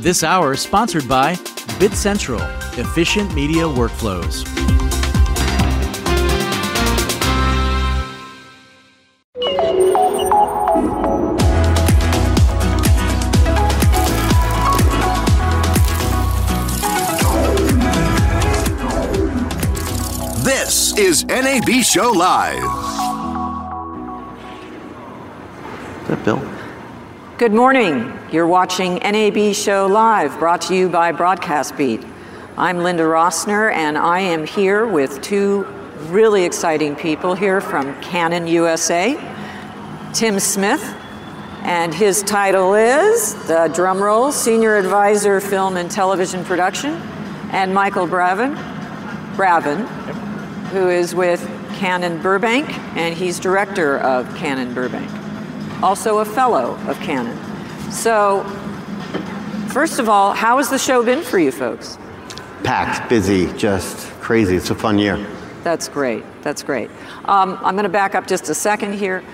This hour is sponsored by BitCentral, efficient media workflows. This is NAB Show Live. Is that Bill? Good morning. You're watching NAB Show Live, brought to you by Broadcast Beat. I'm Linda Rosner, and I am here with two really exciting people here from Canon USA, Tim Smith, and his title is, the drum roll, Senior Advisor, Film and Television Production, and Michael Bravin, who is with Canon Burbank, and he's director of Canon Burbank. Also a fellow of Canon. So, first of all, how has the show been for you folks? Packed, busy, just crazy. It's a fun year. That's great. That's great. I'm going to back up just a second here.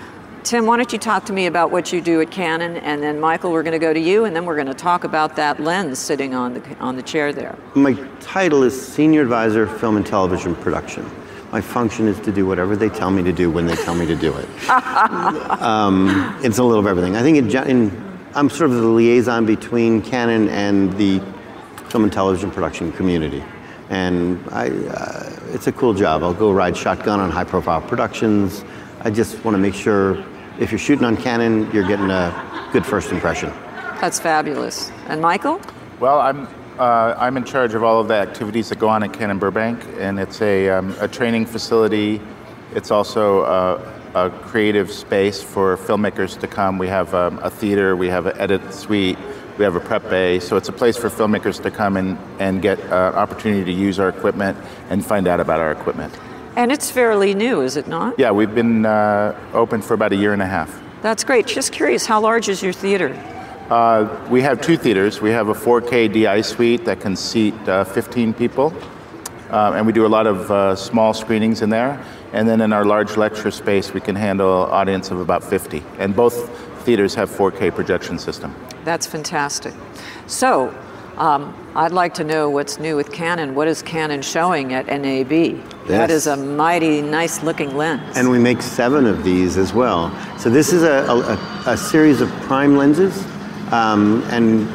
Tim, why don't you talk to me about what you do at Canon, and then Michael, we're going to go to you, and then we're going to talk about that lens sitting on the chair there. My title is Senior Advisor, Film and Television Production. My function is to do whatever they tell me to do when they tell me to do it. It's a little of everything. I think I'm sort of the liaison between Canon and the film and television production community. And it's a cool job. I'll go ride shotgun on high-profile productions. I just want to make sure if you're shooting on Canon, you're getting a good first impression. That's fabulous. And Michael? Well, I'm in charge of all of the activities that go on at Canon Burbank, and it's a training facility. It's also a creative space for filmmakers to come. We have a theater, we have an edit suite, we have a prep bay, so it's a place for filmmakers to come and get an opportunity to use our equipment and find out about our equipment. And it's fairly new, is it not? Yeah, we've been open for about a year and a half. That's great. Just curious, how large is your theater? We have two theaters. We have a 4K DI suite that can seat 15 people, and we do a lot of small screenings in there. And then in our large lecture space, we can handle an audience of about 50. And both theaters have 4K projection system. That's fantastic. So, I'd like to know what's new with Canon. What is Canon showing at NAB? Yes. That is a mighty nice looking lens. And we make 7 of these as well. So this is a series of prime lenses. And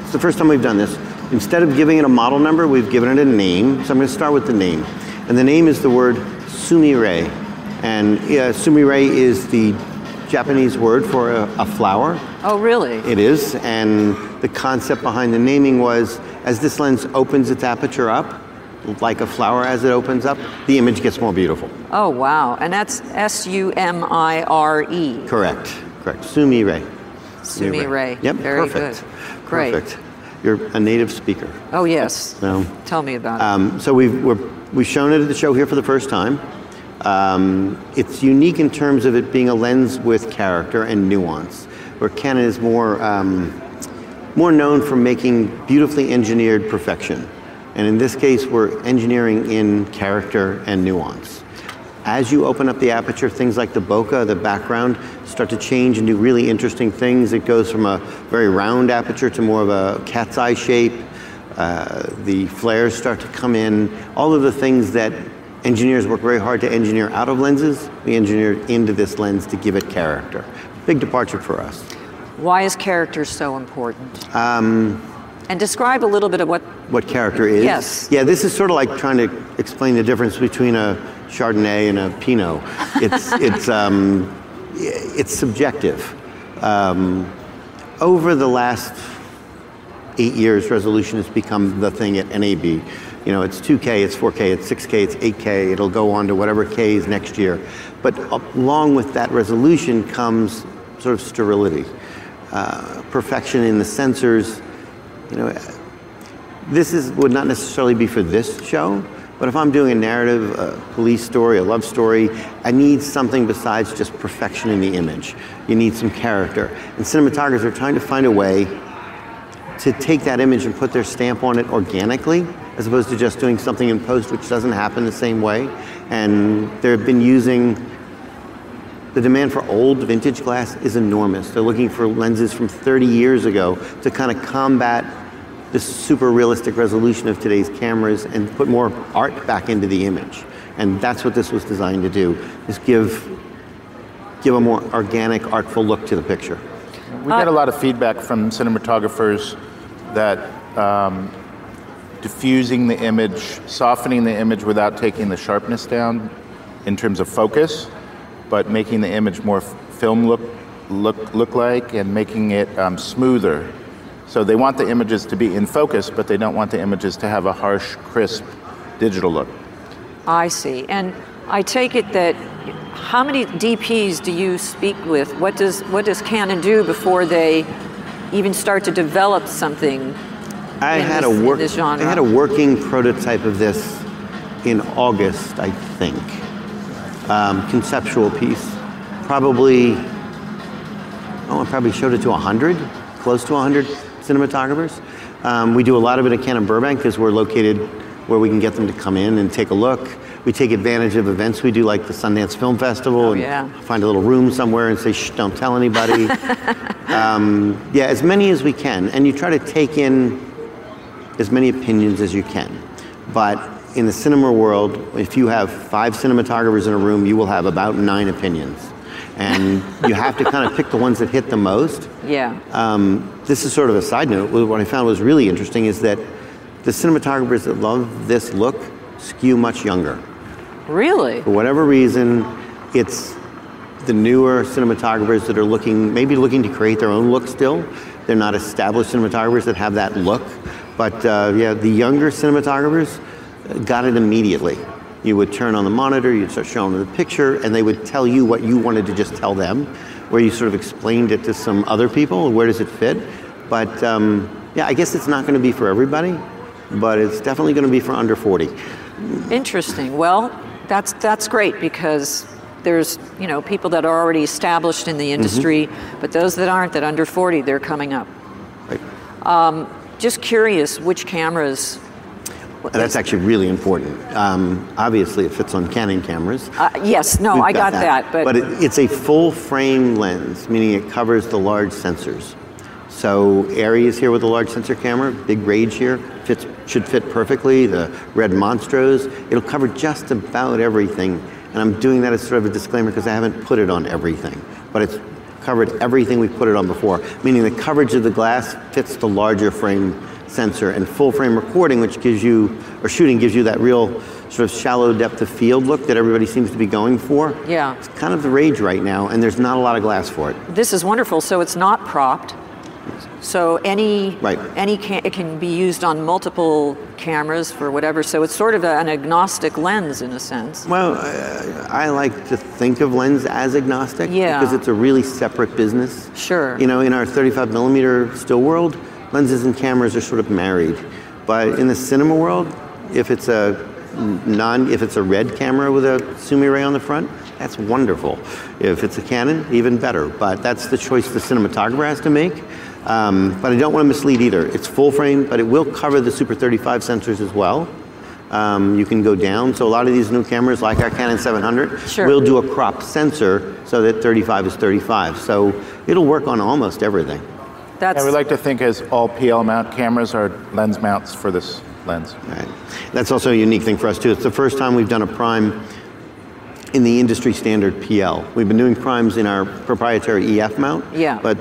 it's the first time we've done this. Instead of giving it a model number, we've given it a name. So I'm going to start with the name. And the name is the word Sumire. And Sumire is the Japanese word for a flower. Oh, really? It is. And the concept behind the naming was, as this lens opens its aperture up, like a flower as it opens up, the image gets more beautiful. Oh, wow. And that's Sumire. Correct. Sumire. Sumire. Yep. Very perfect. Good. Great. Perfect. You're a native speaker. Oh yes. So, tell me about it. So we've shown it at the show here for the first time. It's unique in terms of it being a lens with character and nuance, where Canon is more known for making beautifully engineered perfection, and in this case, we're engineering in character and nuance. As you open up the aperture, things like the bokeh, the background, start to change and do really interesting things. It goes from a very round aperture to more of a cat's eye shape. The flares start to come in. All of the things that engineers work very hard to engineer out of lenses, we engineered into this lens to give it character. Big departure for us. Why is character so important? And describe a little bit of what character is. Yes. Yeah, this is sort of like trying to explain the difference between a Chardonnay and a Pinot. It's subjective. Over the last 8 years, resolution has become the thing at NAB. You know, it's 2K, it's 4K, it's 6K, it's 8K. It'll go on to whatever K is next year. But along with that resolution comes sort of sterility, perfection in the sensors. You know, would not necessarily be for this show, but if I'm doing a narrative, a police story, a love story, I need something besides just perfection in the image. You need some character. And cinematographers are trying to find a way to take that image and put their stamp on it organically, as opposed to just doing something in post, which doesn't happen the same way. And they've been using, the demand for old vintage glass is enormous. They're looking for lenses from 30 years ago to kind of combat the super realistic resolution of today's cameras and put more art back into the image. And that's what this was designed to do, is give a more organic, artful look to the picture. We got a lot of feedback from cinematographers that diffusing the image, softening the image without taking the sharpness down in terms of focus, but making the image more film look like and making it smoother. So they want the images to be in focus, but they don't want the images to have a harsh, crisp digital look. I see. And I take it that how many DPs do you speak with? What does Canon do before they even start to develop something? I had a working prototype of this in August, I think. Conceptual piece. I probably showed it to 100, close to 100 cinematographers. We do a lot of it at Canon Burbank because we're located where we can get them to come in and take a look. We take advantage of events we do, like the Sundance Film Festival, find a little room somewhere and say, shh, don't tell anybody. As many as we can. And you try to take in as many opinions as you can. But in the cinema world, if you have 5 cinematographers in a room, you will have about 9 opinions. And you have to kind of pick the ones that hit the most. Yeah. This is sort of a side note. What I found was really interesting is that the cinematographers that love this look skew much younger. Really? For whatever reason, it's the newer cinematographers that are maybe looking to create their own look still. They're not established cinematographers that have that look. But the younger cinematographers got it immediately. You would turn on the monitor, you'd start showing them the picture, and they would tell you what you wanted to just tell them, where you sort of explained it to some other people, where does it fit. But I guess it's not going to be for everybody, but it's definitely going to be for under 40. Interesting. Well, that's great, because there's, people that are already established in the industry, mm-hmm. but those that aren't, that under 40, they're coming up. Right. Just curious, which cameras? That's actually really important. Obviously, it fits on Canon cameras. I got that. But it's a full-frame lens, meaning it covers the large sensors. So Arri is here with a large sensor camera, big range here, should fit perfectly, the Red Monstros. It'll cover just about everything. And I'm doing that as sort of a disclaimer because I haven't put it on everything, but it's covered everything we put it on before, meaning the coverage of the glass fits the larger frame sensor, and full frame recording, which gives you that real sort of shallow depth of field look that everybody seems to be going for. Yeah. It's kind of the rage right now, and there's not a lot of glass for it. This is wonderful. So it's not propped. So it can be used on multiple cameras for whatever. So it's sort of an agnostic lens in a sense. Well, I like to think of lens as agnostic because it's a really separate business. Sure. In our 35 millimeter still world, lenses and cameras are sort of married. But in the cinema world, if it's a Red camera with a Sumire on the front, that's wonderful. If it's a Canon, even better. But that's the choice the cinematographer has to make. But I don't want to mislead either. It's full frame, but it will cover the Super 35 sensors as well. You can go down. So a lot of these new cameras, like our Canon 700, will do a crop sensor so that 35 is 35. So it'll work on almost everything. We like to think as all PL mount cameras are lens mounts for this lens. Right. That's also a unique thing for us, too. It's the first time we've done a prime in the industry standard PL. We've been doing primes in our proprietary EF mount, but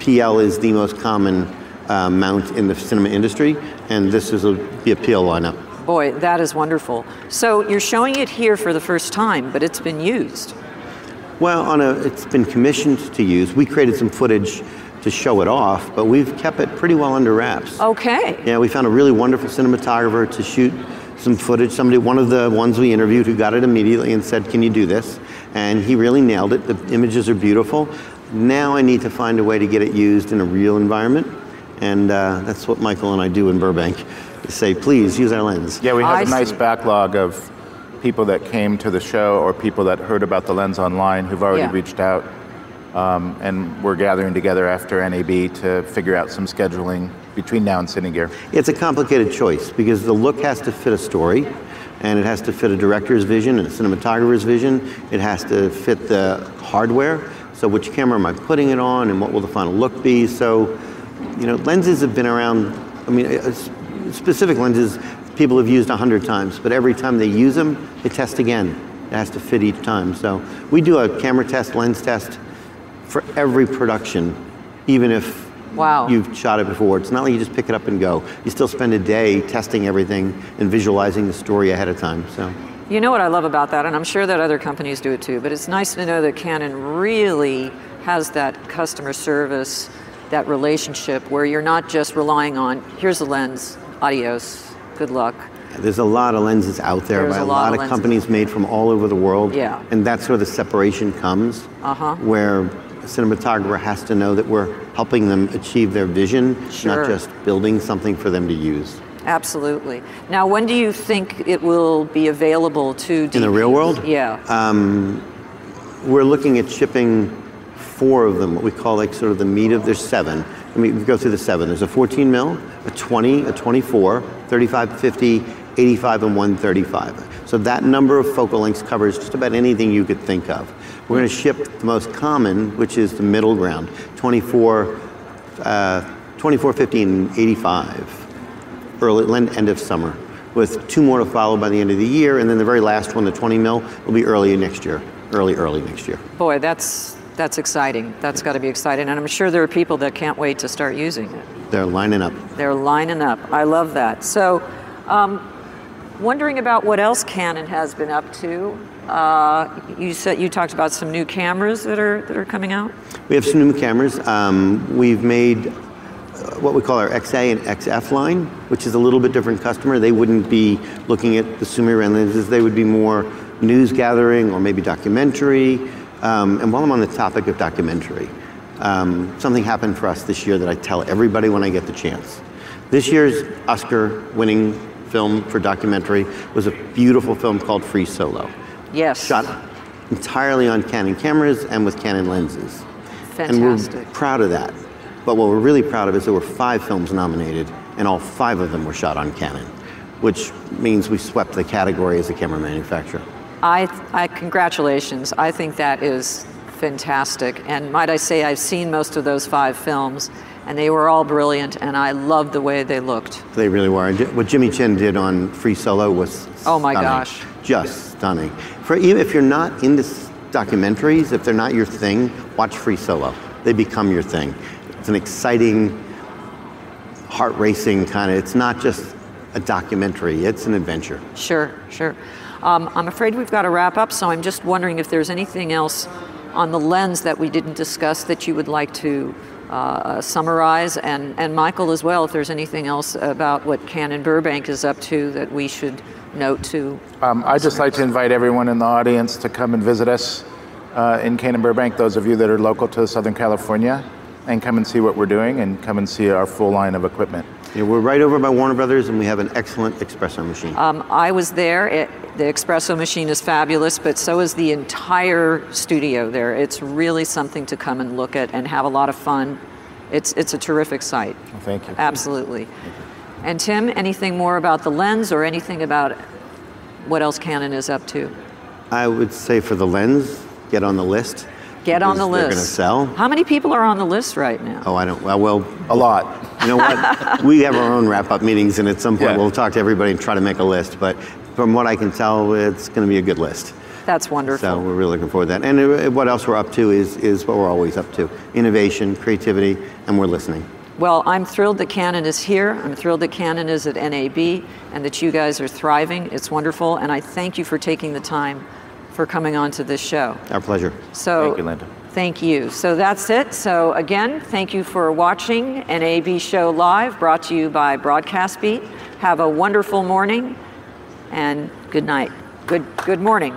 PL is the most common mount in the cinema industry, and this is a PL lineup. Boy, that is wonderful. So you're showing it here for the first time, but it's been used. Well, it's been commissioned to use. We created some footage to show it off, but we've kept it pretty well under wraps. Okay. Yeah, we found a really wonderful cinematographer to shoot some footage. One of the ones we interviewed who got it immediately and said, "Can you do this?" And he really nailed it. The images are beautiful. Now I need to find a way to get it used in a real environment, and that's what Michael and I do in Burbank, to say, please, use our lens. Yeah, we have nice backlog of people that came to the show or people that heard about the lens online who've already reached out, and we're gathering together after NAB to figure out some scheduling between now and CineGear. It's a complicated choice because the look has to fit a story, and it has to fit a director's vision and a cinematographer's vision. It has to fit the hardware. So which camera am I putting it on, and what will the final look be? So, lenses have been around I mean, specific lenses people have used 100 times, but every time they use them, they test again. It has to fit each time. So we do a camera test, lens test for every production, even if you've shot it before. It's not like you just pick it up and go. You still spend a day testing everything and visualizing the story ahead of time. So. You know what I love about that, and I'm sure that other companies do it too, but it's nice to know that Canon really has that customer service, that relationship where you're not just relying on, here's a lens, adios, good luck. Yeah, there's a lot of lenses out there by a lot of companies made from all over the world, and that's where the separation comes, where a cinematographer has to know that we're helping them achieve their vision, not just building something for them to use. Absolutely. Now, when do you think it will be available to DPs? In the real world? Yeah. We're looking at shipping 4 of them, what we call like sort of the meat of, there's 7. I mean, we go through the 7. There's a 14 mil, a 20, a 24, 35, 50, 85, and 135. So that number of focal lengths covers just about anything you could think of. We're going to ship the most common, which is the middle ground, 24, 15, 85. Early end of summer, with 2 more to follow by the end of the year, and then the very last one, the 20 mil, will be early next year. Boy, that's exciting. That's got to be exciting, and I'm sure there are people that can't wait to start using it. They're lining up. They're lining up. I love that. So, wondering about what else Canon has been up to. You said you talked about some new cameras that are coming out. We have some new cameras. We've made what we call our XA and XF line, which is a little bit different customer. They wouldn't be looking at the Sumire lenses. They would be more news gathering or maybe documentary. And while I'm on the topic of documentary, something happened for us this year that I tell everybody when I get the chance. This year's Oscar-winning film for documentary was a beautiful film called Free Solo. Yes. Shot entirely on Canon cameras and with Canon lenses. Fantastic. And we're proud of that. But what we're really proud of is there were 5 films nominated, and all 5 of them were shot on Canon, which means we swept the category as a camera manufacturer. Congratulations. I think that is fantastic. And might I say, I've seen most of those 5 films, and they were all brilliant, and I loved the way they looked. They really were. What Jimmy Chin did on Free Solo was oh my stunning. Gosh. Just stunning. Even if you're not into documentaries, if they're not your thing, watch Free Solo. They become your thing. It's an exciting, heart-racing kind of, it's not just a documentary, it's an adventure. Sure, sure. I'm afraid we've got to wrap up, so I'm just wondering if there's anything else on the lens that we didn't discuss that you would like to summarize, and Michael as well, if there's anything else about what Canon Burbank is up to that we should note too. I'd just like to invite everyone in the audience to come and visit us in Canon Burbank, those of you that are local to Southern California. And come and see what we're doing, and come and see our full line of equipment. Yeah, we're right over by Warner Brothers, and we have an excellent espresso machine. I was there. The espresso machine is fabulous, but so is the entire studio there. It's really something to come and look at and have a lot of fun. It's a terrific site. Well, thank you. Absolutely. Thank you. And Tim, anything more about the lens or anything about what else Canon is up to? I would say for the lens, get on the list. Get on the list. They're going to sell. How many people are on the list right now? Oh, I don't. Well, a lot. You know what? We have our own wrap-up meetings, and at some point we'll talk to everybody and try to make a list. But from what I can tell, it's going to be a good list. That's wonderful. So we're really looking forward to that. And what else we're up to is what we're always up to: innovation, creativity, and we're listening. Well, I'm thrilled that Canon is here. I'm thrilled that Canon is at NAB, and that you guys are thriving. It's wonderful, and I thank you for taking the time. For coming on to this show. Our pleasure. So, thank you, Linda. Thank you. So that's it. So again, thank you for watching NAB Show Live, brought to you by Broadcast Beat. Have a wonderful morning, and good night. Good morning.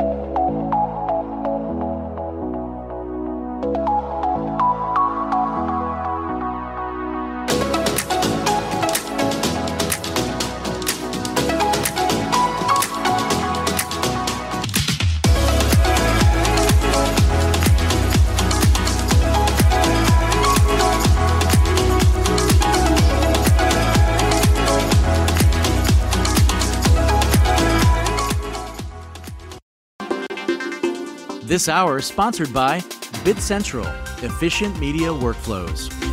This hour is sponsored by BitCentral, efficient media workflows.